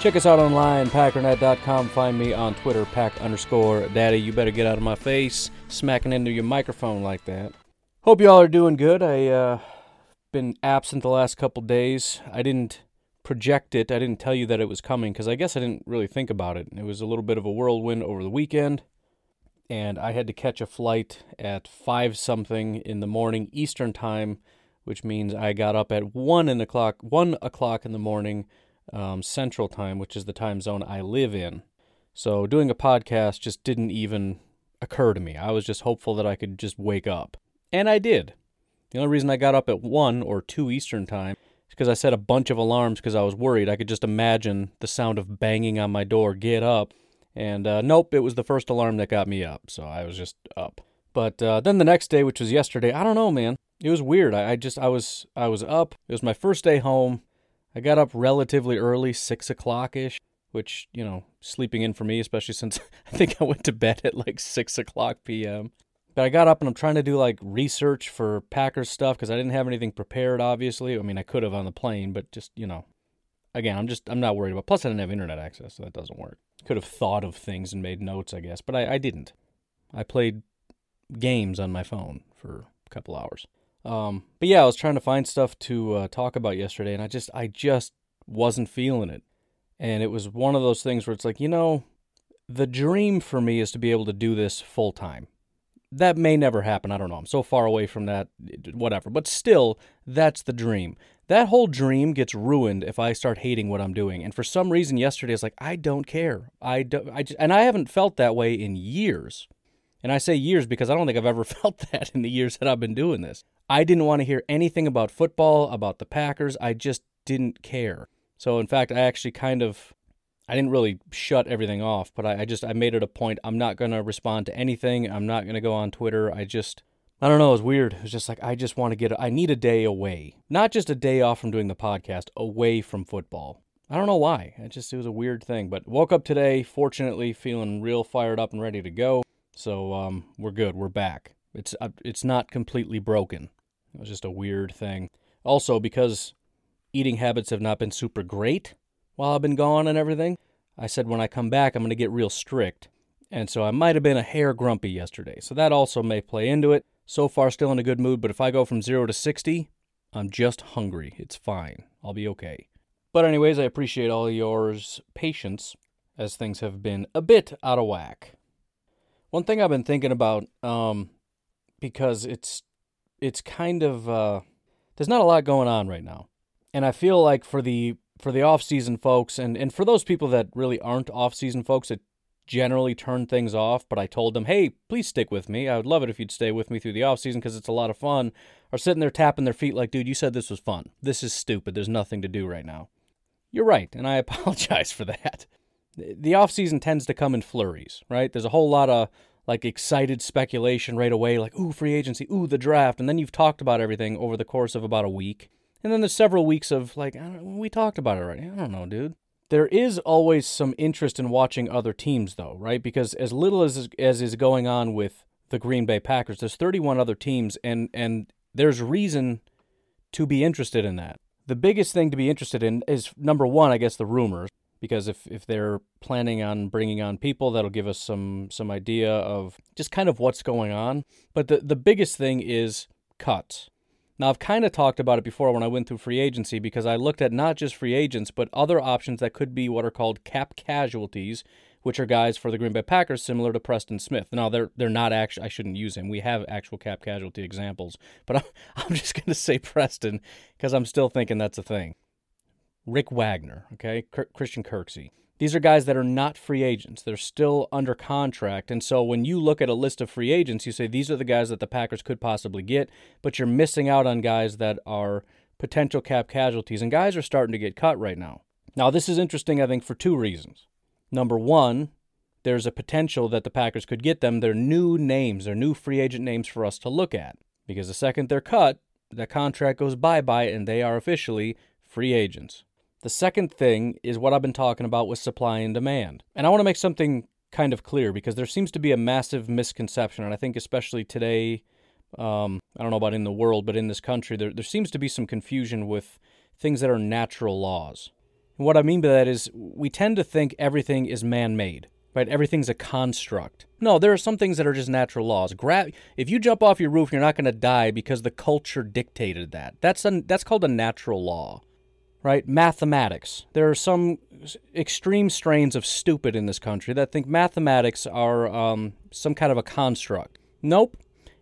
Check us out online, packernet.com. Find me on Twitter, pack_daddy. You better get out of my face, smacking into your microphone like that. Hope you all are doing good. I've been absent the last couple days. I didn't project it. I didn't tell you that it was coming because I guess I didn't really think about it. It was a little bit of a whirlwind over the weekend. And I had to catch a flight at 5-something in the morning Eastern time, which means I got up at 1 o'clock in the morning Central time, which is the time zone I live in. So doing a podcast just didn't even occur to me. I was just hopeful that I could just wake up. And I did. The only reason I got up at 1 or 2 Eastern time is because I set a bunch of alarms because I was worried. I could just imagine the sound of banging on my door, get up. And nope, it was the first alarm that got me up, so I was just up. But then the next day, which was yesterday, I don't know, man. It was weird. I was up. It was my first day home. I got up relatively early, 6 o'clock-ish, which, you know, sleeping in for me, especially since I think I went to bed at like 6 o'clock p.m. But I got up and I'm trying to do like research for Packers stuff because I didn't have anything prepared, obviously. I mean, I could have on the plane, but just, you know. Again, I'm not worried about. Plus, I didn't have internet access, so that doesn't work. Could have thought of things and made notes, I guess, but I didn't. I played games on my phone for a couple hours. But yeah, I was trying to find stuff to talk about yesterday, and I just wasn't feeling it. And it was one of those things where it's like, you know, the dream for me is to be able to do this full time. That may never happen. I don't know. I'm so far away from that, whatever. But still, that's the dream. That whole dream gets ruined if I start hating what I'm doing. And for some reason, yesterday, it's like, I don't care. And I haven't felt that way in years. And I say years because I don't think I've ever felt that in the years that I've been doing this. I didn't want to hear anything about football, about the Packers. I just didn't care. So, in fact, I actually I didn't really shut everything off, but I made it a point. I'm not going to respond to anything. I'm not going to go on Twitter. I don't know, it was weird. It was just like, I need a day away. Not just a day off from doing the podcast, away from football. I don't know why. It was a weird thing. But woke up today, fortunately, feeling real fired up and ready to go. So we're good. We're back. It's not completely broken. It was just a weird thing. Also, because eating habits have not been super great while I've been gone and everything, I said when I come back, I'm going to get real strict. And so I might have been a hair grumpy yesterday. So that also may play into it. So far, still in a good mood, but if I go from 0 to 60, I'm just hungry. It's fine. I'll be okay. But anyways, I appreciate all yours patience as things have been a bit out of whack. One thing I've been thinking about, because it's kind of, there's not a lot going on right now. And I feel like for the off-season folks, and for those people that really aren't off-season folks, it generally turn things off, but I told them, hey, please stick with me. I would love it if you'd stay with me through the off season because it's a lot of fun. Are sitting there tapping their feet like, dude, you said this was fun. This is stupid. There's nothing to do right now. You're right, and I apologize for that. The off season tends to come in flurries, right? There's a whole lot of like excited speculation right away, like, ooh, free agency, ooh, the draft, and then you've talked about everything over the course of about a week, and then there's several weeks of like, we talked about it already. I don't know, dude. There is always some interest in watching other teams, though, right? Because as little as is going on with the Green Bay Packers, there's 31 other teams, and there's reason to be interested in that. The biggest thing to be interested in is, number one, I guess, the rumors, because if they're planning on bringing on people, that'll give us some idea of just kind of what's going on. But the biggest thing is cuts. Now, I've kind of talked about it before when I went through free agency because I looked at not just free agents, but other options that could be what are called cap casualties, which are guys for the Green Bay Packers similar to Preston Smith. Now, they're not actually, I shouldn't use him. We have actual cap casualty examples, but I'm just going to say Preston because I'm still thinking that's a thing. Rick Wagner, okay, Christian Kirksey. These are guys that are not free agents. They're still under contract. And so when you look at a list of free agents, you say these are the guys that the Packers could possibly get, but you're missing out on guys that are potential cap casualties. And guys are starting to get cut right now. Now, this is interesting, I think, for two reasons. Number one, there's a potential that the Packers could get them their new names, their new free agent names for us to look at. Because the second they're cut, that contract goes bye-bye and they are officially free agents. The second thing is what I've been talking about with supply and demand. And I want to make something kind of clear because there seems to be a massive misconception, and I think especially today, I don't know about in the world, but in this country, there seems to be some confusion with things that are natural laws. And what I mean by that is we tend to think everything is man-made, right? Everything's a construct. No, there are some things that are just natural laws. If you jump off your roof, you're not going to die because the culture dictated that. That's called a natural law, right? Mathematics. There are some extreme strains of stupid in this country that think mathematics are some kind of a construct. Nope.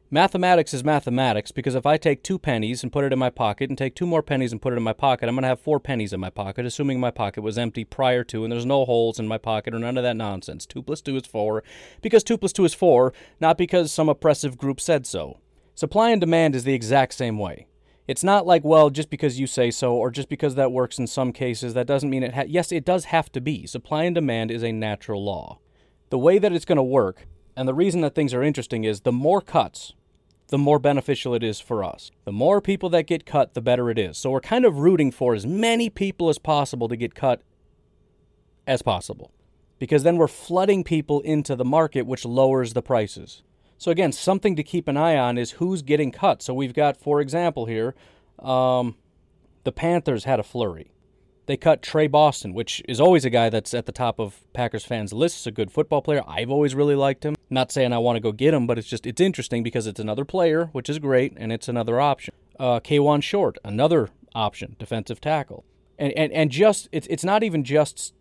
Mathematics is mathematics because if I take 2 pennies and put it in my pocket and take 2 more pennies and put it in my pocket, I'm going to have 4 pennies in my pocket, assuming my pocket was empty prior to and there's no holes in my pocket or none of that nonsense. 2 + 2 is 4 because 2 + 2 is 4, not because some oppressive group said so. Supply and demand is the exact same way. It's not like, well, just because you say so or just because that works in some cases, that doesn't mean it has... Yes, it does have to be. Supply and demand is a natural law. The way that it's going to work... And the reason that things are interesting is the more cuts, the more beneficial it is for us. The more people that get cut, the better it is. So we're kind of rooting for as many people as possible to get cut as possible. Because then we're flooding people into the market, which lowers the prices. So again, something to keep an eye on is who's getting cut. So we've got, for example here, the Panthers had a flurry. They cut Trey Boston, which is always a guy that's at the top of Packers fans' lists. He's a good football player. I've always really liked him. Not saying I want to go get him, but it's interesting because it's another player, which is great, and it's another option. Kawann Short, another option, defensive tackle. And just it's not even just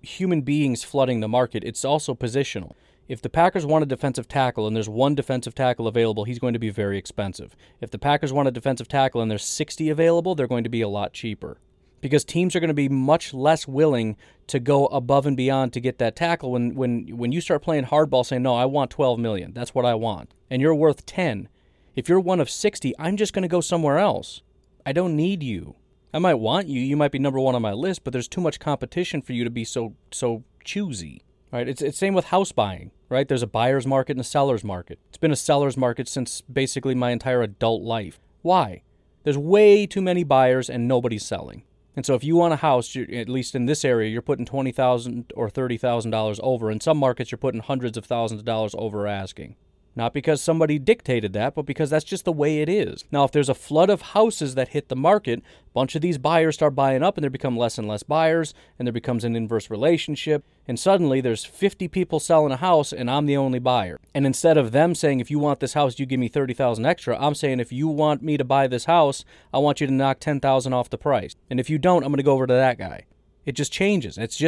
human beings flooding the market. It's also positional. If the Packers want a defensive tackle and there's one defensive tackle available, he's going to be very expensive. If the Packers want a defensive tackle and there's 60 available, they're going to be a lot cheaper. Because teams are going to be much less willing to go above and beyond to get that tackle when you start playing hardball saying, no, I want $12 million. That's what I want. And you're worth $10. If you're one of 60, I'm just going to go somewhere else. I don't need you. I might want you. You might be number one on my list, but there's too much competition for you to be so choosy. Right? It's same with house buying. Right? There's a buyer's market and a seller's market. It's been a seller's market since basically my entire adult life. Why? There's way too many buyers and nobody's selling. And so if you want a house, at least in this area, you're putting $20,000 or $30,000 over. In some markets, you're putting hundreds of thousands of dollars over asking. Not because somebody dictated that, but because that's just the way it is. Now, if there's a flood of houses that hit the market, a bunch of these buyers start buying up and there become less and less buyers, and there becomes an inverse relationship. And suddenly there's 50 people selling a house and I'm the only buyer. And instead of them saying, if you want this house, you give me $30,000 extra, I'm saying, if you want me to buy this house, I want you to knock $10,000 off the price. And if you don't, I'm going to go over to that guy. It just changes. It's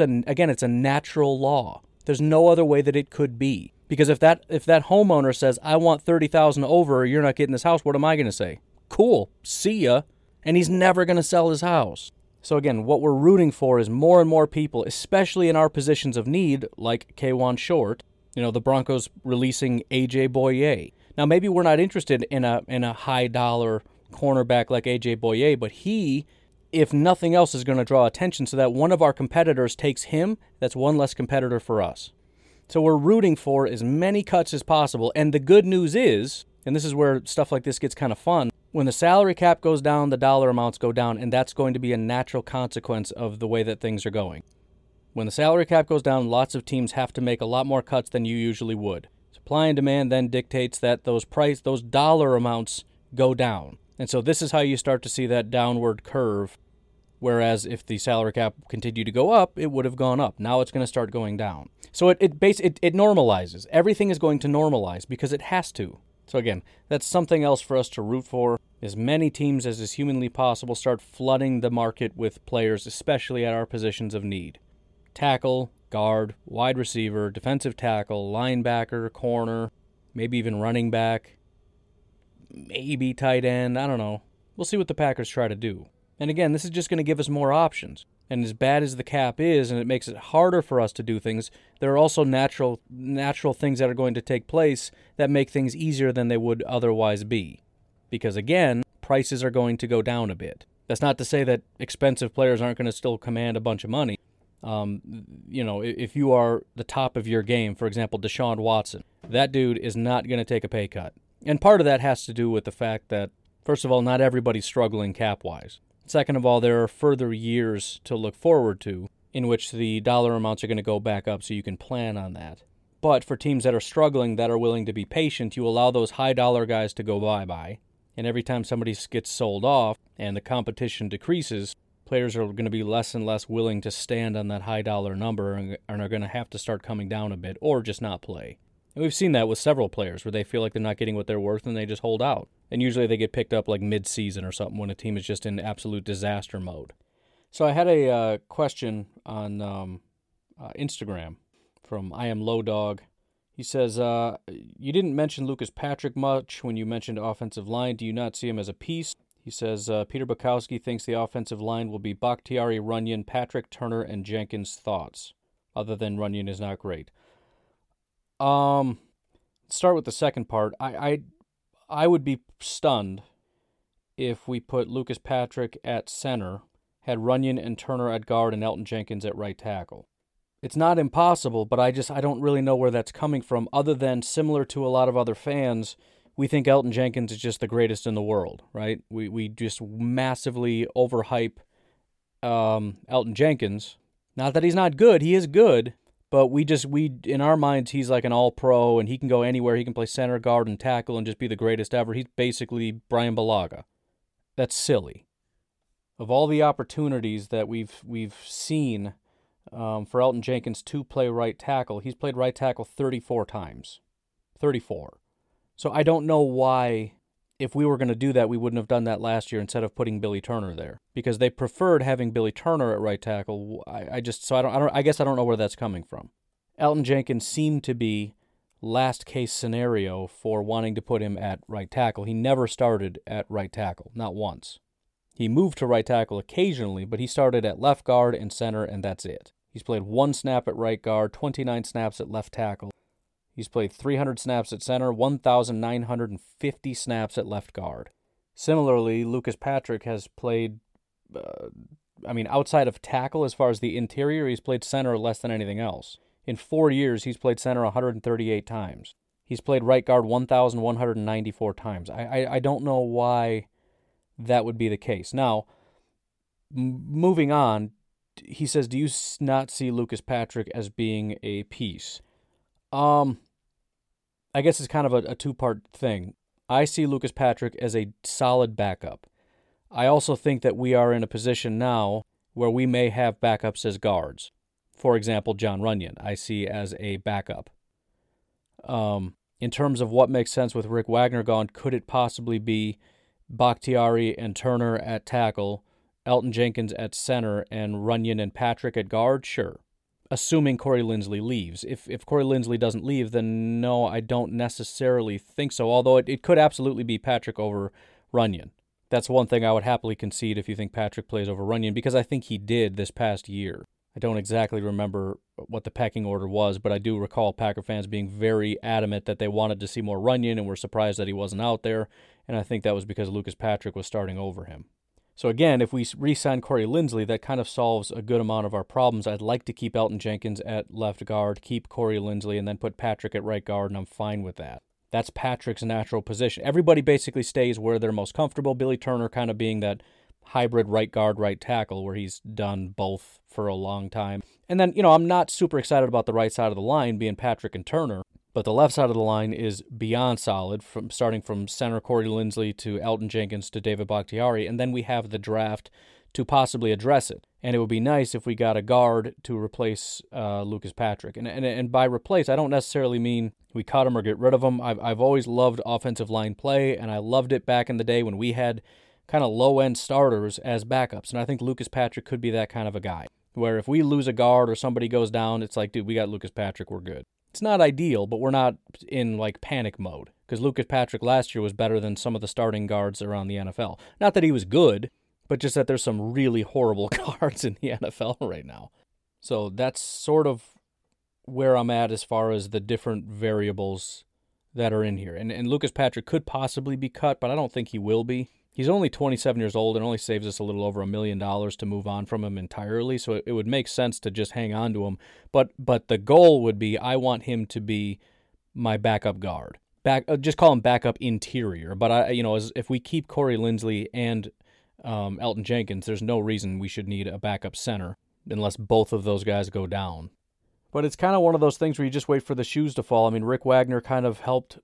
a natural law. There's no other way that it could be. Because if that homeowner says, I want $30,000 over, you're not getting this house, what am I going to say? Cool, see ya. And he's never going to sell his house. So again, what we're rooting for is more and more people, especially in our positions of need, like Kawann Short, the Broncos releasing A.J. Bouye. Now, maybe we're not interested in a high-dollar cornerback like A.J. Bouye, but he, if nothing else, is going to draw attention so that one of our competitors takes him. That's one less competitor for us. So we're rooting for as many cuts as possible. And the good news is, and this is where stuff like this gets kind of fun, when the salary cap goes down, the dollar amounts go down, and that's going to be a natural consequence of the way that things are going. When the salary cap goes down, lots of teams have to make a lot more cuts than you usually would. Supply and demand then dictates that those dollar amounts go down. And so this is how you start to see that downward curve. Whereas if the salary cap continued to go up, it would have gone up. Now it's going to start going down. So it normalizes. Everything is going to normalize because it has to. So again, that's something else for us to root for. As many teams as is humanly possible start flooding the market with players, especially at our positions of need. Tackle, guard, wide receiver, defensive tackle, linebacker, corner, maybe even running back, maybe tight end. I don't know. We'll see what the Packers try to do. And again, this is just going to give us more options. And as bad as the cap is, and it makes it harder for us to do things, there are also natural things that are going to take place that make things easier than they would otherwise be. Because again, prices are going to go down a bit. That's not to say that expensive players aren't going to still command a bunch of money. You know, if you are the top of your game, for example, Deshaun Watson, that dude is not going to take a pay cut. And part of that has to do with the fact that, first of all, not everybody's struggling cap-wise. Second of all, there are further years to look forward to in which the dollar amounts are going to go back up, so you can plan on that. But for teams that are struggling, that are willing to be patient, you allow those high-dollar guys to go bye-bye. And every time somebody gets sold off and the competition decreases, players are going to be less and less willing to stand on that high-dollar number and are going to have to start coming down a bit or just not play. And we've seen that with several players where they feel like they're not getting what they're worth and they just hold out. And usually they get picked up like mid-season or something when a team is just in absolute disaster mode. So I had a question on Instagram from I Am Low Dog. He says, you didn't mention Lucas Patrick much when you mentioned offensive line. Do you not see him as a piece? He says, Peter Bukowski thinks the offensive line will be Bakhtiari, Runyan, Patrick, Turner, and Jenkins. Thoughts? Other than Runyan is not great. Start with the second part. I would be stunned if we put Lucas Patrick at center, had Runyan and Turner at guard, and Elgton Jenkins at right tackle. It's not impossible, but I don't really know where that's coming from, other than, similar to a lot of other fans, we think Elgton Jenkins is just the greatest in the world, right? We just massively overhype Elgton Jenkins. Not that he's not good, he is good, but we in our minds, he's like an all-pro, and he can go anywhere. He can play center, guard, and tackle and just be the greatest ever. He's basically Brian Balaga. That's silly. Of all the opportunities that we've seen for Elgton Jenkins to play right tackle, he's played right tackle 34 times. 34. So I don't know why, if we were going to do that, we wouldn't have done that last year instead of putting Billy Turner there, because they preferred having Billy Turner at right tackle. I guess I don't know where that's coming from. Elgton Jenkins seemed to be last case scenario for wanting to put him at right tackle. He never started at right tackle, not once. He moved to right tackle occasionally, but he started at left guard and center, and that's it. He's played 1 snap at right guard, 29 snaps at left tackle. He's played 300 snaps at center, 1,950 snaps at left guard. Similarly, Lucas Patrick has played, outside of tackle, as far as the interior, he's played center less than anything else. In 4 years, he's played center 138 times. He's played right guard 1,194 times. I don't know why that would be the case. Now, moving on, he says, do you not see Lucas Patrick as being a piece? I guess it's kind of a two-part thing. I see Lucas Patrick as a solid backup. I also think that we are in a position now where we may have backups as guards. For example, John Runyan, I see as a backup. In terms of what makes sense with Rick Wagner gone, could it possibly be Bakhtiari and Turner at tackle, Elgton Jenkins at center, and Runyan and Patrick at guard? Sure. Assuming Corey Linsley leaves. If Corey Linsley doesn't leave, then no, I don't necessarily think so, although it could absolutely be Patrick over Runyan. That's one thing I would happily concede if you think Patrick plays over Runyan, because I think he did this past year. I don't exactly remember what the pecking order was, but I do recall Packer fans being very adamant that they wanted to see more Runyan and were surprised that he wasn't out there, and I think that was because Lucas Patrick was starting over him. So again, if we re-sign Corey Linsley, that kind of solves a good amount of our problems. I'd like to keep Elgton Jenkins at left guard, keep Corey Linsley, and then put Patrick at right guard, and I'm fine with that. That's Patrick's natural position. Everybody basically stays where they're most comfortable, Billy Turner kind of being that hybrid right guard, right tackle, where he's done both for a long time. And then, you know, I'm not super excited about the right side of the line being Patrick and Turner, but the left side of the line is beyond solid, starting from center Corey Linsley to Elgton Jenkins to David Bakhtiari, and then we have the draft to possibly address it. And it would be nice if we got a guard to replace Lucas Patrick. And by replace, I don't necessarily mean we cut him or get rid of him. I've always loved offensive line play, and I loved it back in the day when we had kind of low-end starters as backups. And I think Lucas Patrick could be that kind of a guy, where if we lose a guard or somebody goes down, it's like, dude, we got Lucas Patrick, we're good. It's not ideal, but we're not in, like, panic mode, because Lucas Patrick last year was better than some of the starting guards around the NFL. Not that he was good, but just that there's some really horrible guards in the NFL right now. So that's sort of where I'm at as far as the different variables that are in here. And Lucas Patrick could possibly be cut, but I don't think he will be. He's only 27 years old and only saves us a little over $1 million to move on from him entirely, so it would make sense to just hang on to him. But the goal would be I want him to be my backup guard. Just call him backup interior. But if we keep Corey Linsley and Elgton Jenkins, there's no reason we should need a backup center unless both of those guys go down. But it's kind of one of those things where you just wait for the shoes to fall. I mean, Rick Wagner kind of helped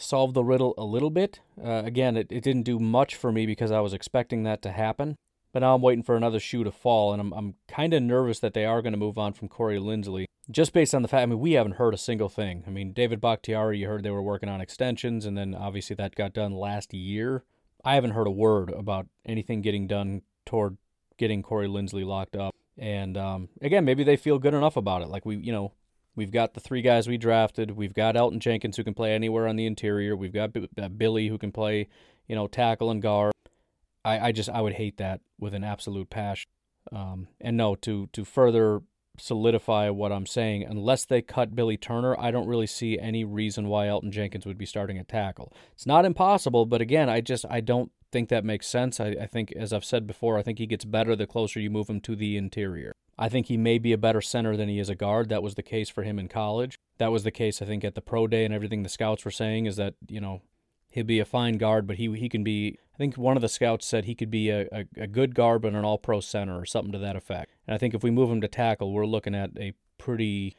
solve the riddle a little bit. Again, it didn't do much for me because I was expecting that to happen. But now I'm waiting for another shoe to fall, and I'm kind of nervous that they are going to move on from Corey Linsley. Just based on the fact, I mean, we haven't heard a single thing. I mean, David Bakhtiari, you heard they were working on extensions, and then obviously that got done last year. I haven't heard a word about anything getting done toward getting Corey Linsley locked up. And again, maybe they feel good enough about it. Like we've got the three guys we drafted. We've got Elgton Jenkins who can play anywhere on the interior. We've got Billy who can play, tackle and guard. I would hate that with an absolute passion. And no, to further solidify what I'm saying, unless they cut Billy Turner, I don't really see any reason why Elgton Jenkins would be starting at tackle. It's not impossible, but again, I don't think that makes sense. I think, as I've said before, I think he gets better the closer you move him to the interior. I think he may be a better center than he is a guard. That was the case for him in college. That was the case, I think, at the pro day, and everything the scouts were saying is that, he'd be a fine guard, but he can be, I think one of the scouts said he could be a good guard, but an all-pro center or something to that effect. And I think if we move him to tackle, we're looking at a pretty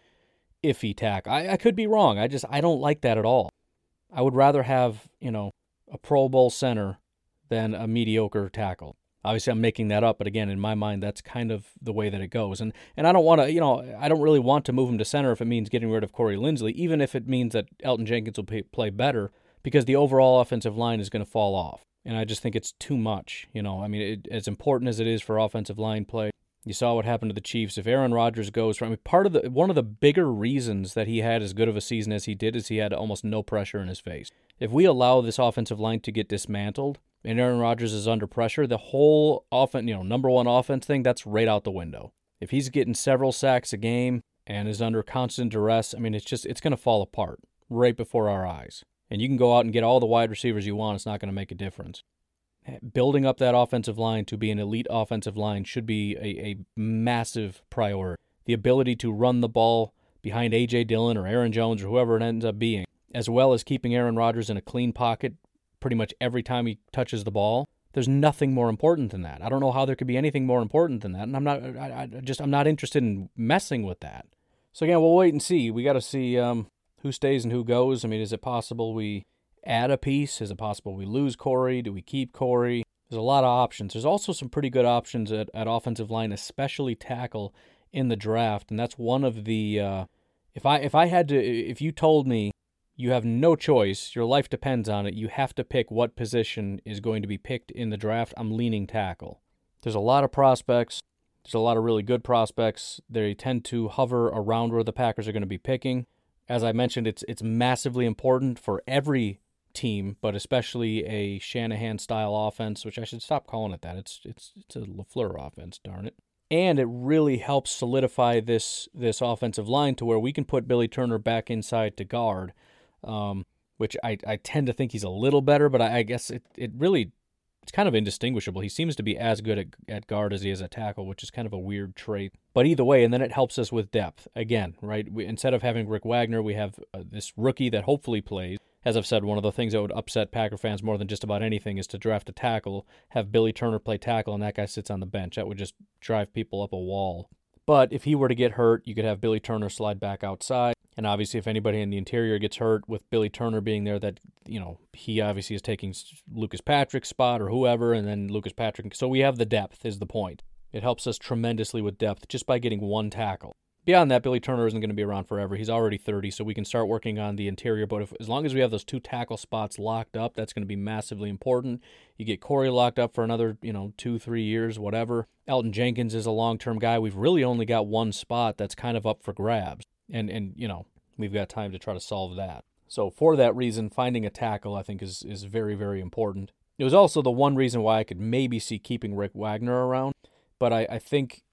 iffy tackle. I could be wrong. I don't like that at all. I would rather have, a Pro Bowl center than a mediocre tackle. Obviously, I'm making that up, but again, in my mind, that's kind of the way that it goes. And I don't want to, I don't really want to move him to center if it means getting rid of Corey Linsley, even if it means that Elgton Jenkins will play better, because the overall offensive line is going to fall off. And I just think it's too much. I mean, as important as it is for offensive line play, you saw what happened to the Chiefs. If Aaron Rodgers goes from, one of the bigger reasons that he had as good of a season as he did is he had almost no pressure in his face. If we allow this offensive line to get dismantled and Aaron Rodgers is under pressure, the whole offense, number one offense thing, that's right out the window. If he's getting several sacks a game and is under constant duress, I mean, it's going to fall apart right before our eyes. And you can go out and get all the wide receivers you want. It's not going to make a difference. Building up that offensive line to be an elite offensive line should be a massive priority. The ability to run the ball behind A.J. Dillon or Aaron Jones or whoever it ends up being, as well as keeping Aaron Rodgers in a clean pocket pretty much every time he touches the ball. There's nothing more important than that. I don't know how there could be anything more important than that, and I'm not interested in messing with that. So again, we'll wait and see. We got to see who stays and who goes. I mean, is it possible we add a piece? Is it possible we lose Corey? Do we keep Corey? There's a lot of options. There's also some pretty good options at offensive line, especially tackle, in the draft, and that's one of the. If you told me you have no choice, your life depends on it, you have to pick what position is going to be picked in the draft, I'm leaning tackle. There's a lot of prospects. There's a lot of really good prospects. They tend to hover around where the Packers are going to be picking. As I mentioned, it's massively important for every team, but especially a Shanahan-style offense, which I should stop calling it that. It's a LaFleur offense, darn it. And it really helps solidify this offensive line to where we can put Billy Turner back inside to guard, which I tend to think he's a little better, but I guess it really, it's kind of indistinguishable. He seems to be as good at guard as he is at tackle, which is kind of a weird trait. But either way, and then it helps us with depth. Again, right? Instead of having Rick Wagner, we have this rookie that hopefully plays. As I've said, one of the things that would upset Packer fans more than just about anything is to draft a tackle, have Billy Turner play tackle, and that guy sits on the bench. That would just drive people up a wall. But if he were to get hurt, you could have Billy Turner slide back outside. And obviously, if anybody in the interior gets hurt with Billy Turner being there, that, he obviously is taking Lucas Patrick's spot or whoever, and then Lucas Patrick. So we have the depth is the point. It helps us tremendously with depth just by getting one tackle. Beyond that, Billy Turner isn't going to be around forever. He's already 30, so we can start working on the interior. But as long as we have those two tackle spots locked up, that's going to be massively important. You get Corey locked up for another, 2-3 years, whatever. Elgton Jenkins is a long-term guy. We've really only got one spot that's kind of up for grabs. And we've got time to try to solve that. So for that reason, finding a tackle, I think, is very, very important. It was also the one reason why I could maybe see keeping Rick Wagner around. But I think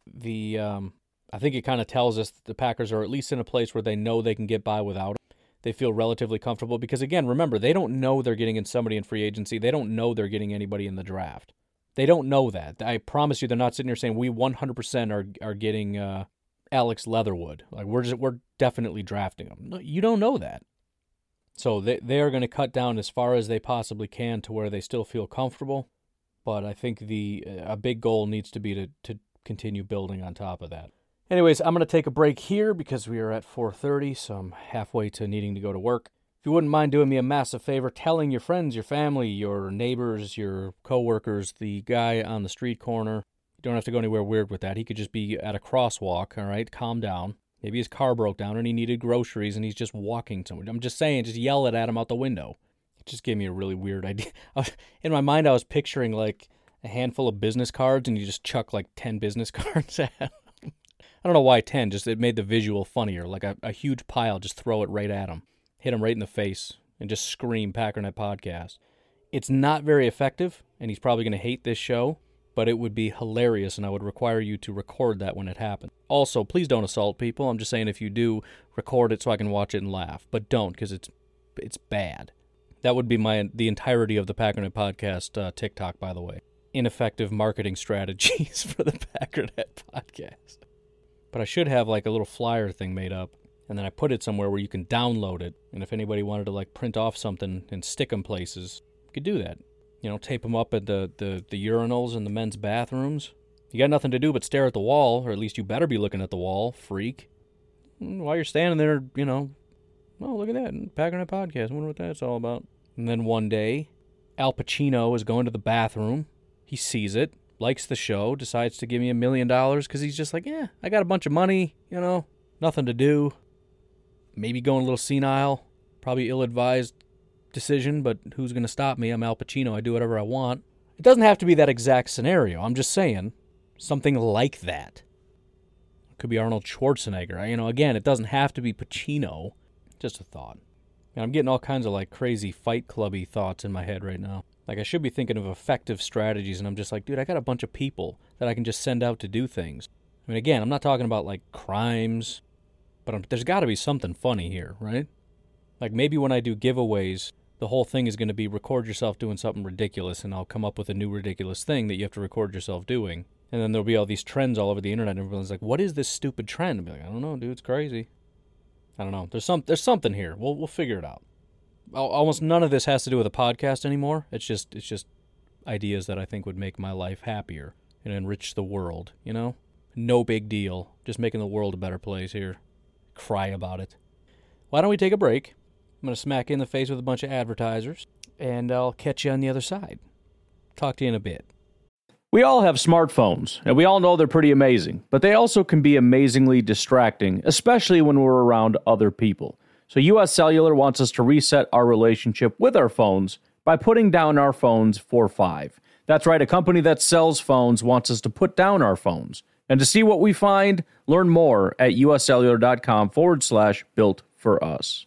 I think it kind of tells us that the Packers are at least in a place where they know they can get by without him. they feel relatively comfortable because, again, remember, they don't know they're getting in somebody in free agency. They don't know they're getting anybody in the draft. They don't know that. I promise you they're not sitting here saying we 100% are getting Alex Leatherwood. Like we're definitely drafting him. No, you don't know that. So they are going to cut down as far as they possibly can to where they still feel comfortable. But I think a big goal needs to be to continue building on top of that. Anyways, I'm going to take a break here because we are at 4:30, so I'm halfway to needing to go to work. If you wouldn't mind doing me a massive favor, telling your friends, your family, your neighbors, your coworkers, the guy on the street corner. You don't have to go anywhere weird with that. He could just be at a crosswalk, all right? Calm down. Maybe his car broke down and he needed groceries and he's just walking somewhere. I'm just saying, just yell it at him out the window. It just gave me a really weird idea. In my mind, I was picturing like a handful of business cards and you just chuck like 10 business cards at him. I don't know why 10, just it made the visual funnier. Like a huge pile, just throw it right at him. Hit him right in the face and just scream Packernet Podcast. It's not very effective, and he's probably going to hate this show, but it would be hilarious, and I would require you to record that when it happens. Also, please don't assault people. I'm just saying if you do, record it so I can watch it and laugh. But don't, because it's bad. That would be the entirety of the Packernet Podcast TikTok, by the way. Ineffective marketing strategies for the Packernet Podcast. But I should have like a little flyer thing made up, and then I put it somewhere where you can download it. And if anybody wanted to like print off something and stick them places, you could do that. You know, tape them up at the urinals and the men's bathrooms. You got nothing to do but stare at the wall, or at least you better be looking at the wall, freak. While you're standing there, you know, oh, look at that, Packernet Podcast, I wonder what that's all about. And then one day, Al Pacino is going to the bathroom. He sees it. Likes the show, decides to give me $1 million because he's just like, yeah, I got a bunch of money, you know, nothing to do. Maybe going a little senile, probably ill-advised decision, but who's going to stop me? I'm Al Pacino. I do whatever I want. It doesn't have to be that exact scenario. I'm just saying something like that. It could be Arnold Schwarzenegger. You know, again, it doesn't have to be Pacino. Just a thought. And I'm getting all kinds of like crazy Fight Club-y thoughts in my head right now. Like, I should be thinking of effective strategies, and I'm just like, dude, I got a bunch of people that I can just send out to do things. I mean, again, I'm not talking about, like, crimes, but there's got to be something funny here, right? Like, maybe when I do giveaways, the whole thing is going to be record yourself doing something ridiculous, and I'll come up with a new ridiculous thing that you have to record yourself doing. And then there'll be all these trends all over the internet, and everyone's like, what is this stupid trend? I'll be like, I don't know, dude, it's crazy. I don't know. There's something here. We'll figure it out. Almost none of this has to do with a podcast anymore. It's just ideas that I think would make my life happier and enrich the world, you know? No big deal. Just making the world a better place here. Cry about it. Why don't we take a break? I'm going to smack you in the face with a bunch of advertisers, and I'll catch you on the other side. Talk to you in a bit. We all have smartphones, and we all know they're pretty amazing, but they also can be amazingly distracting, especially when we're around other people. So U.S. Cellular wants us to reset our relationship with our phones by putting down our phones for $5. That's right, a company that sells phones wants us to put down our phones. And to see what we find, learn more at uscellular.com/built-for-us.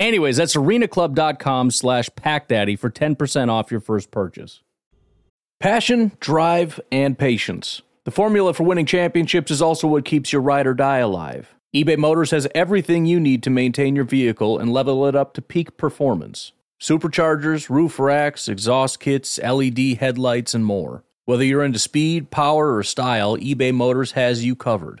Anyways, that's arenaclub.com/packdaddy for 10% off your first purchase. Passion, drive, and patience. The formula for winning championships is also what keeps your ride or die alive. eBay Motors has everything you need to maintain your vehicle and level it up to peak performance. Superchargers, roof racks, exhaust kits, LED headlights, and more. Whether you're into speed, power, or style, eBay Motors has you covered.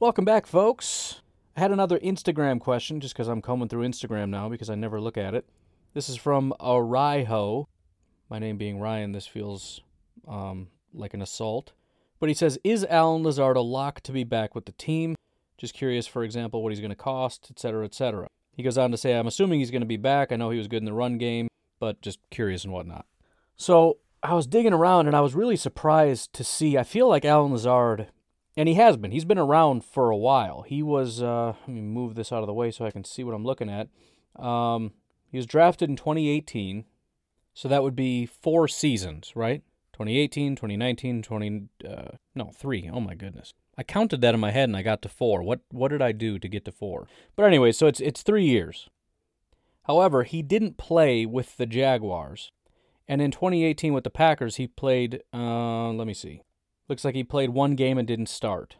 Welcome back, folks. I had another Instagram question just because I'm combing through Instagram now because I never look at it. This is from Ariho. My name being Ryan, this feels like an assault. But he says, is Alan Lazard a lock to be back with the team? Just curious, for example, what he's going to cost, etc., etc. He goes on to say, I'm assuming he's going to be back. I know he was good in the run game, but just curious and whatnot. So I was digging around, and I was really surprised to see, I feel like Alan Lazard, and he has been. He's been around for a while. He was, let me move this out of the way so I can see what I'm looking at. He was drafted in 2018. So that would be 4 seasons, right? 2018, 2019, 3. Oh my goodness. I counted that in my head and I got to 4. What did I do to get to 4? But anyway, so it's 3 years. However, he didn't play with the Jaguars. And in 2018 with the Packers, he played, let me see. Looks like he played 1 game and didn't start.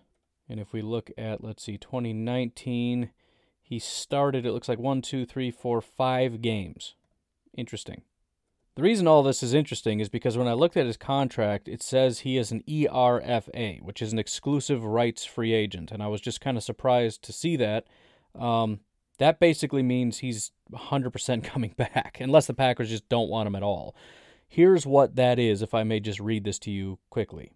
And if we look at, 2019, he started, it looks like 5 games. Interesting. The reason all this is interesting is because when I looked at his contract, it says he is an ERFA, which is an exclusive rights free agent, and I was just kind of surprised to see that. That basically means he's 100% coming back, unless the Packers just don't want him at all. Here's what that is, if I may just read this to you quickly.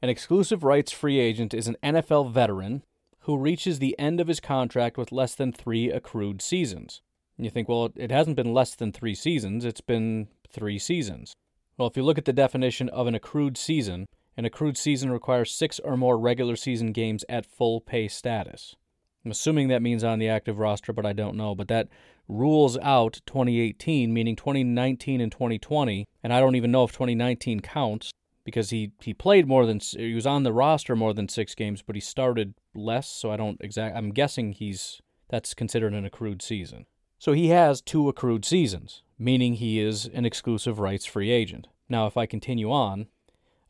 An exclusive rights free agent is an NFL veteran who reaches the end of his contract with less than 3 accrued seasons. And you think, well, it hasn't been less than 3 seasons. It's been 3 seasons. Well, if you look at the definition of an accrued season requires 6 or more regular season games at full pay status. I'm assuming that means on the active roster, but I don't know. But that rules out 2018, meaning 2019 and 2020. And I don't even know if 2019 counts because he played he was on the roster more than 6 games, but he started less. So I'm guessing that's considered an accrued season. So he has 2 accrued seasons, meaning he is an exclusive rights free agent. Now, if I continue on,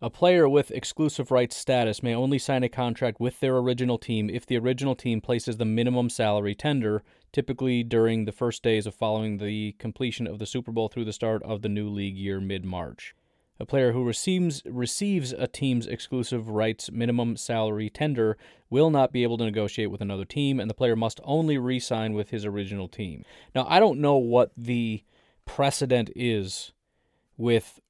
a player with exclusive rights status may only sign a contract with their original team if the original team places the minimum salary tender, typically during the first days of following the completion of the Super Bowl through the start of the new league year mid-March. A player who receives a team's exclusive rights minimum salary tender will not be able to negotiate with another team, and the player must only re-sign with his original team. Now, I don't know what the precedent is with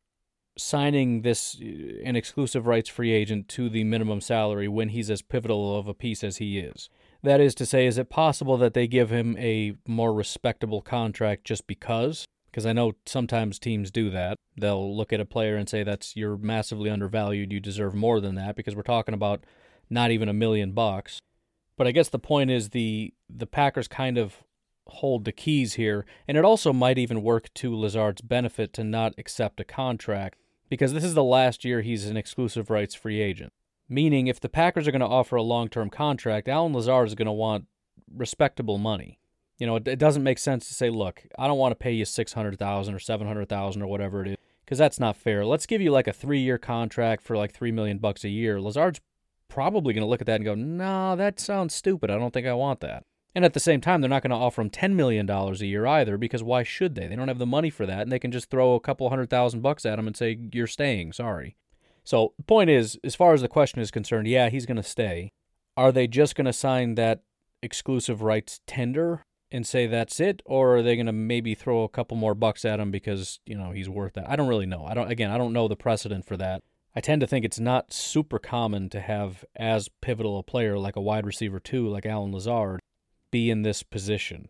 signing an exclusive rights free agent to the minimum salary when he's as pivotal of a piece as he is. That is to say, is it possible that they give him a more respectable contract just because? Because I know sometimes teams do that. They'll look at a player and say, you're massively undervalued, you deserve more than that, because we're talking about not even $1 million. But I guess the point is the Packers kind of hold the keys here, and it also might even work to Lazard's benefit to not accept a contract, because this is the last year he's an exclusive rights free agent. Meaning, if the Packers are going to offer a long-term contract, Alan Lazard is going to want respectable money. You know, it doesn't make sense to say, look, I don't want to pay you $600,000 or $700,000 or whatever it is, because that's not fair. Let's give you a 3-year contract for $3 million a year. Lazard's probably going to look at that and go, no, that sounds stupid. I don't think I want that. And at the same time, they're not going to offer him $10 million a year either, because why should they? They don't have the money for that, and they can just throw a couple $100,000 at him and say, you're staying, sorry. So the point is, as far as the question is concerned, yeah, he's going to stay. Are they just going to sign that exclusive rights tender and say that's it, or are they going to maybe throw a couple more bucks at him because, he's worth that? I don't really know. I don't know the precedent for that. I tend to think it's not super common to have as pivotal a player like a wide receiver too, like Alan Lazard, be in this position.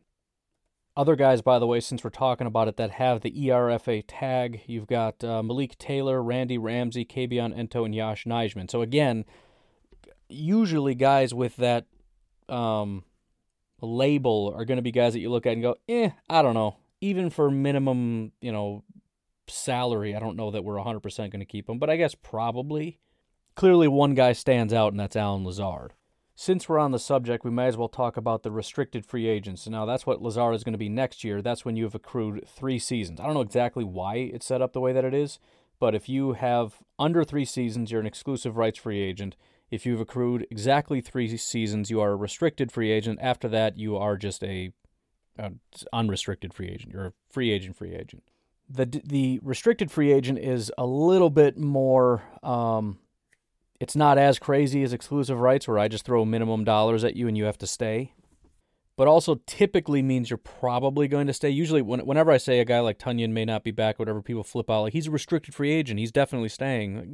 Other guys, by the way, since we're talking about it, that have the ERFA tag, you've got Malik Taylor, Randy Ramsey, Kawann Short, and Yash Nijman. So again, usually guys with that label are going to be guys that you look at and go, I don't know. Even for minimum, salary, I don't know that we're 100% going to keep him, but I guess probably. Clearly one guy stands out, and that's Alan Lazard. Since we're on the subject, we might as well talk about the restricted free agents. Now, that's what Lazard is going to be next year. That's when you have accrued 3 seasons. I don't know exactly why it's set up the way that it is, but if you have under 3 seasons, you're an exclusive rights free agent. If you've accrued exactly 3 seasons, you are a restricted free agent. After that, you are just an unrestricted free agent. You're a free agent. The restricted free agent is a little bit more... It's not as crazy as exclusive rights where I just throw minimum dollars at you and you have to stay. But also typically means you're probably going to stay. Usually whenever I say a guy like Tonyan may not be back, whatever, people flip out. Like, he's a restricted free agent. He's definitely staying. Like,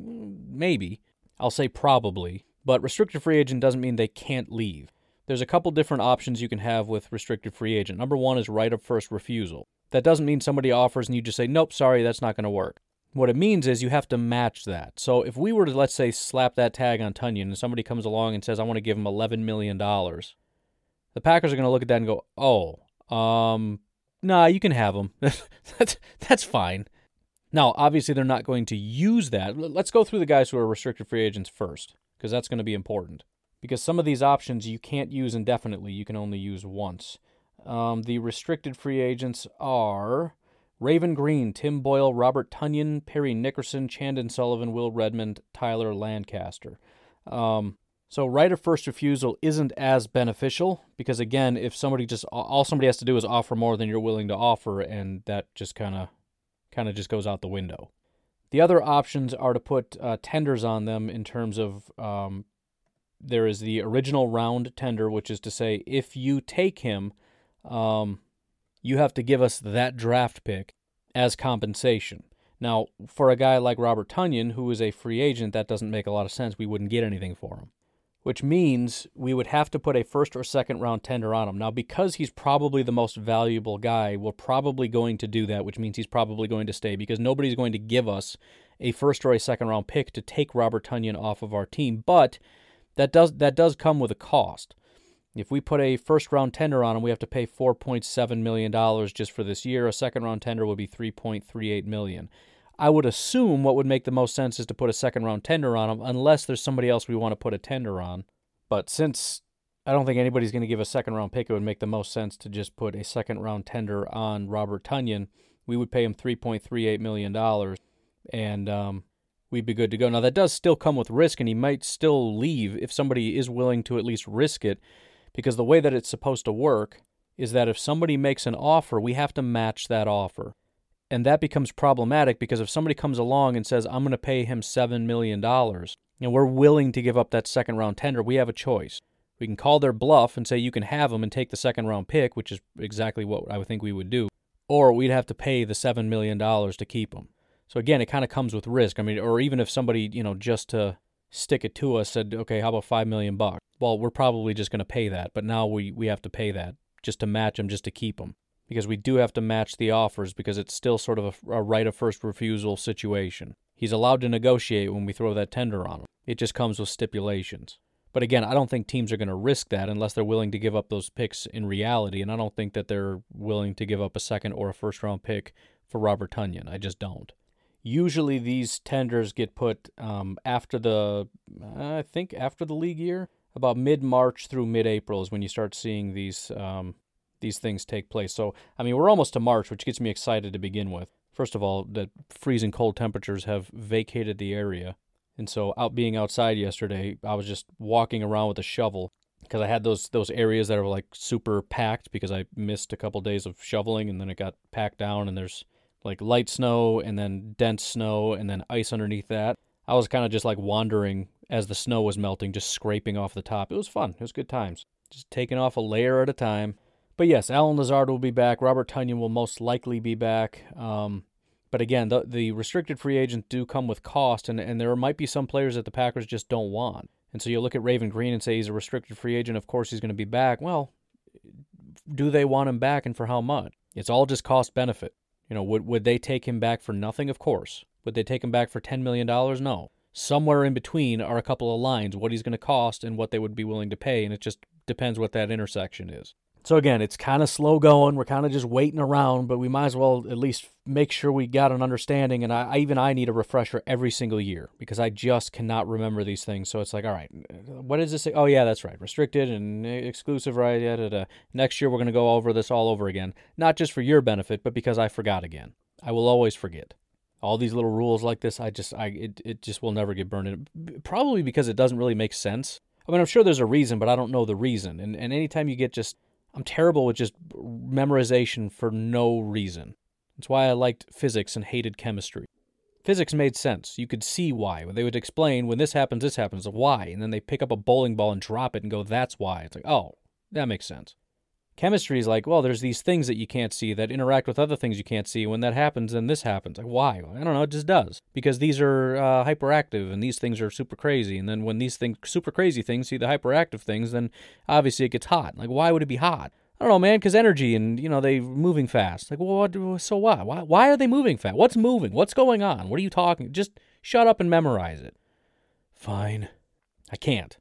maybe. I'll say probably. But restricted free agent doesn't mean they can't leave. There's a couple different options you can have with restricted free agent. Number one is right of first refusal. That doesn't mean somebody offers and you just say, nope, sorry, that's not going to work. What it means is you have to match that. So if we were to, let's say, slap that tag on Tonyan and somebody comes along and says, I want to give him $11 million, the Packers are going to look at that and go, nah, you can have him. That's fine. Now, obviously, they're not going to use that. Let's go through the guys who are restricted free agents first, because that's going to be important. Because some of these options you can't use indefinitely. You can only use once. The restricted free agents are... Raven Green, Tim Boyle, Robert Tonyan, Perry Nickerson, Chandon Sullivan, Will Redmond, Tyler Lancaster. So right of first refusal isn't as beneficial because, again, if somebody just all somebody has to do is offer more than you're willing to offer, and that just kind of just goes out the window. The other options are to put tenders on them in terms of there is the original round tender, which is to say if you take him, you have to give us that draft pick as compensation. Now, for a guy like Robert Tonyan, who is a free agent, that doesn't make a lot of sense. We wouldn't get anything for him, which means we would have to put a first or second round tender on him. Now, because he's probably the most valuable guy, we're probably going to do that, which means he's probably going to stay because nobody's going to give us a first or a second round pick to take Robert Tonyan off of our team. But that does come with a cost. If we put a first-round tender on him, we have to pay $4.7 million just for this year. A second-round tender would be $3.38 million. I would assume what would make the most sense is to put a second-round tender on him, unless there's somebody else we want to put a tender on. But since I don't think anybody's going to give a second-round pick, it would make the most sense to just put a second-round tender on Robert Tonyan. We would pay him $3.38 million, and we'd be good to go. Now, that does still come with risk, and he might still leave if somebody is willing to at least risk it. Because the way that it's supposed to work is that if somebody makes an offer, we have to match that offer. And that becomes problematic because if somebody comes along and says, I'm going to pay him $7 million, and we're willing to give up that second-round tender, we have a choice. We can call their bluff and say you can have him and take the second-round pick, which is exactly what I would think we would do, or we'd have to pay the $7 million to keep him. So again, it kind of comes with risk. I mean, or even if somebody, just to stick it to us said, okay, how about $5 million? Well, we're probably just going to pay that, but now we have to pay that just to match them, just to keep them, because we do have to match the offers because it's still sort of a right of first refusal situation. He's allowed to negotiate when we throw that tender on him. It just comes with stipulations. But again, I don't think teams are going to risk that unless they're willing to give up those picks in reality, and I don't think that they're willing to give up a second or a first-round pick for Robert Tonyan. I just don't. Usually these tenders get put after the league year. About mid-March through mid-April is when you start seeing these things take place. So, we're almost to March, which gets me excited to begin with. First of all, the freezing cold temperatures have vacated the area. And so being outside yesterday, I was just walking around with a shovel because I had those areas that are like super packed because I missed a couple days of shoveling and then it got packed down and there's like light snow and then dense snow and then ice underneath that. I was kind of just like wandering as the snow was melting, just scraping off the top. It was fun. It was good times. Just taking off a layer at a time. But yes, Alan Lazard will be back. Robert Tonyan will most likely be back. But again, the restricted free agents do come with cost, and there might be some players that the Packers just don't want. And so you look at Raven Green and say he's a restricted free agent. Of course he's going to be back. Well, do they want him back and for how much? It's all just cost-benefit. Would they take him back for nothing? Of course. Would they take him back for $10 million? No. Somewhere in between are a couple of lines, what he's going to cost and what they would be willing to pay, and it just depends what that intersection is. So again, it's kind of slow going. We're kind of just waiting around, but we might as well at least make sure we got an understanding. And I need a refresher every single year because I just cannot remember these things. So it's like, all right, what is this? Oh, yeah, that's right. Restricted and exclusive, right? Da, da, da. Next year, we're going to go over this all over again, not just for your benefit, but because I forgot again. I will always forget. All these little rules like this, it just will never get burned in. Probably because it doesn't really make sense. I mean, I'm sure there's a reason, but I don't know the reason. And anytime you get just... I'm terrible with just memorization for no reason. That's why I liked physics and hated chemistry. Physics made sense. You could see why. They would explain, when this happens, why. And then they pick up a bowling ball and drop it and go, that's why. It's like, oh, that makes sense. Chemistry is like, well, there's these things that you can't see that interact with other things you can't see. When that happens, then this happens. Like, why? I don't know. It just does. Because these are hyperactive and these things are super crazy. And then when these things, super crazy things see the hyperactive things, then obviously it gets hot. Like, why would it be hot? I don't know, man, because energy and, they're moving fast. Like, well, so what? Why are they moving fast? What's moving? What's going on? What are you talking? Just shut up and memorize it. Fine. I can't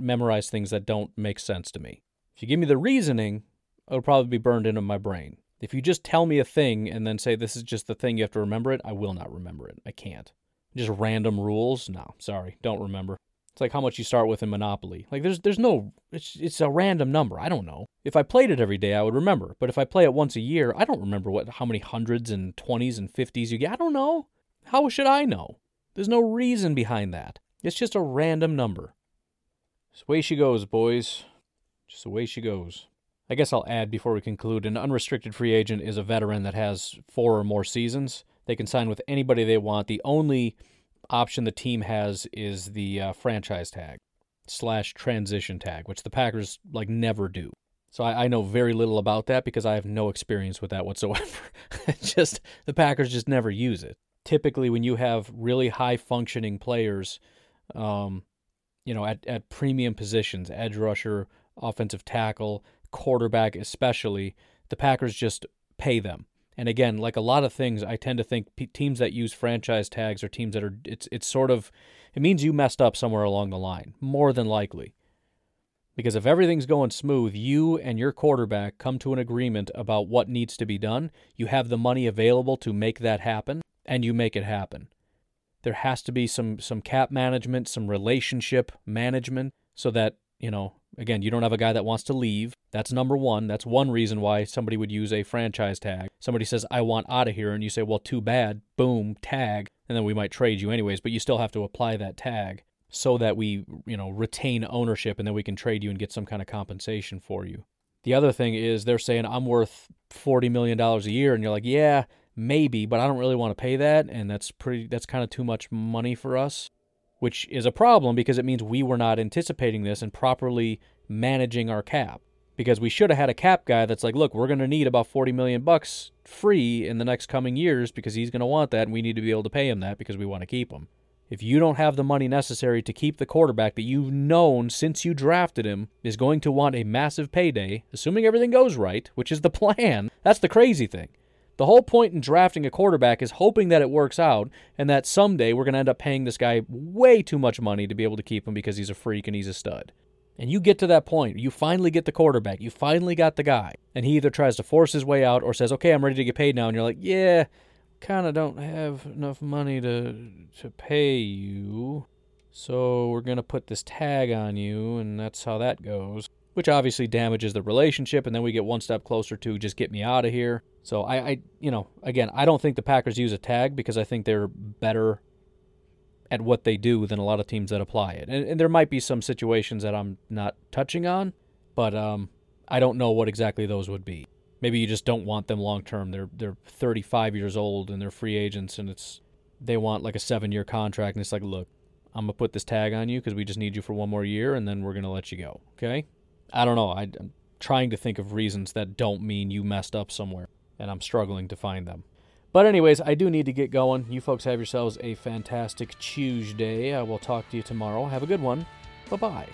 memorize things that don't make sense to me. If you give me the reasoning, it'll probably be burned into my brain. If you just tell me a thing and then say, this is just the thing, you have to remember it, I will not remember it. I can't. Just random rules? No, sorry, don't remember. It's like how much you start with in Monopoly. Like, there's no, it's a random number. I don't know. If I played it every day, I would remember. But if I play it once a year, I don't remember how many hundreds and 20s and 50s you get. I don't know. How should I know? There's no reason behind that. It's just a random number. Just the way she goes, boys. Just the way she goes. I guess I'll add before we conclude, an unrestricted free agent is a veteran that has 4 or more seasons. They can sign with anybody they want. The only option the team has is the franchise tag / transition tag, which the Packers never do. So I know very little about that because I have no experience with that whatsoever. Just the Packers just never use it. Typically, when you have really high-functioning players... at premium positions, edge rusher, offensive tackle, quarterback especially, the Packers just pay them. And again, like a lot of things, I tend to think teams that use franchise tags are teams that are, it means you messed up somewhere along the line, more than likely. Because if everything's going smooth, you and your quarterback come to an agreement about what needs to be done, you have the money available to make that happen, and you make it happen. There has to be some cap management, some relationship management so that, again, you don't have a guy that wants to leave. That's number one. That's one reason why somebody would use a franchise tag. Somebody says, I want out of here. And you say, well, too bad. Boom, tag. And then we might trade you anyways, but you still have to apply that tag so that we, retain ownership and then we can trade you and get some kind of compensation for you. The other thing is they're saying, I'm worth $40 million a year. And you're like, yeah, maybe, but I don't really want to pay that, and that's kind of too much money for us, which is a problem because it means we were not anticipating this and properly managing our cap, because we should have had a cap guy that's like, look, we're going to need about $40 million free in the next coming years because he's going to want that, and we need to be able to pay him that because we want to keep him. If you don't have the money necessary to keep the quarterback that you've known since you drafted him is going to want a massive payday, assuming everything goes right, which is the plan, that's the crazy thing. The whole point in drafting a quarterback is hoping that it works out and that someday we're going to end up paying this guy way too much money to be able to keep him because he's a freak and he's a stud. And you get to that point. You finally get the quarterback. You finally got the guy. And he either tries to force his way out or says, okay, I'm ready to get paid now. And you're like, yeah, kind of don't have enough money to pay you. So we're going to put this tag on you, and that's how that goes. Which obviously damages the relationship, and then we get one step closer to just get me out of here. So I I don't think the Packers use a tag because I think they're better at what they do than a lot of teams that apply it. And there might be some situations that I'm not touching on, but I don't know what exactly those would be. Maybe you just don't want them long term. They're 35 years old and they're free agents, and they want like a 7-year contract, and it's like, look, I'm gonna put this tag on you because we just need you for one more year, and then we're gonna let you go. Okay? I don't know. I'm trying to think of reasons that don't mean you messed up somewhere, and I'm struggling to find them. But anyways, I do need to get going. You folks have yourselves a fantastic Tuesday. I will talk to you tomorrow. Have a good one. Bye-bye.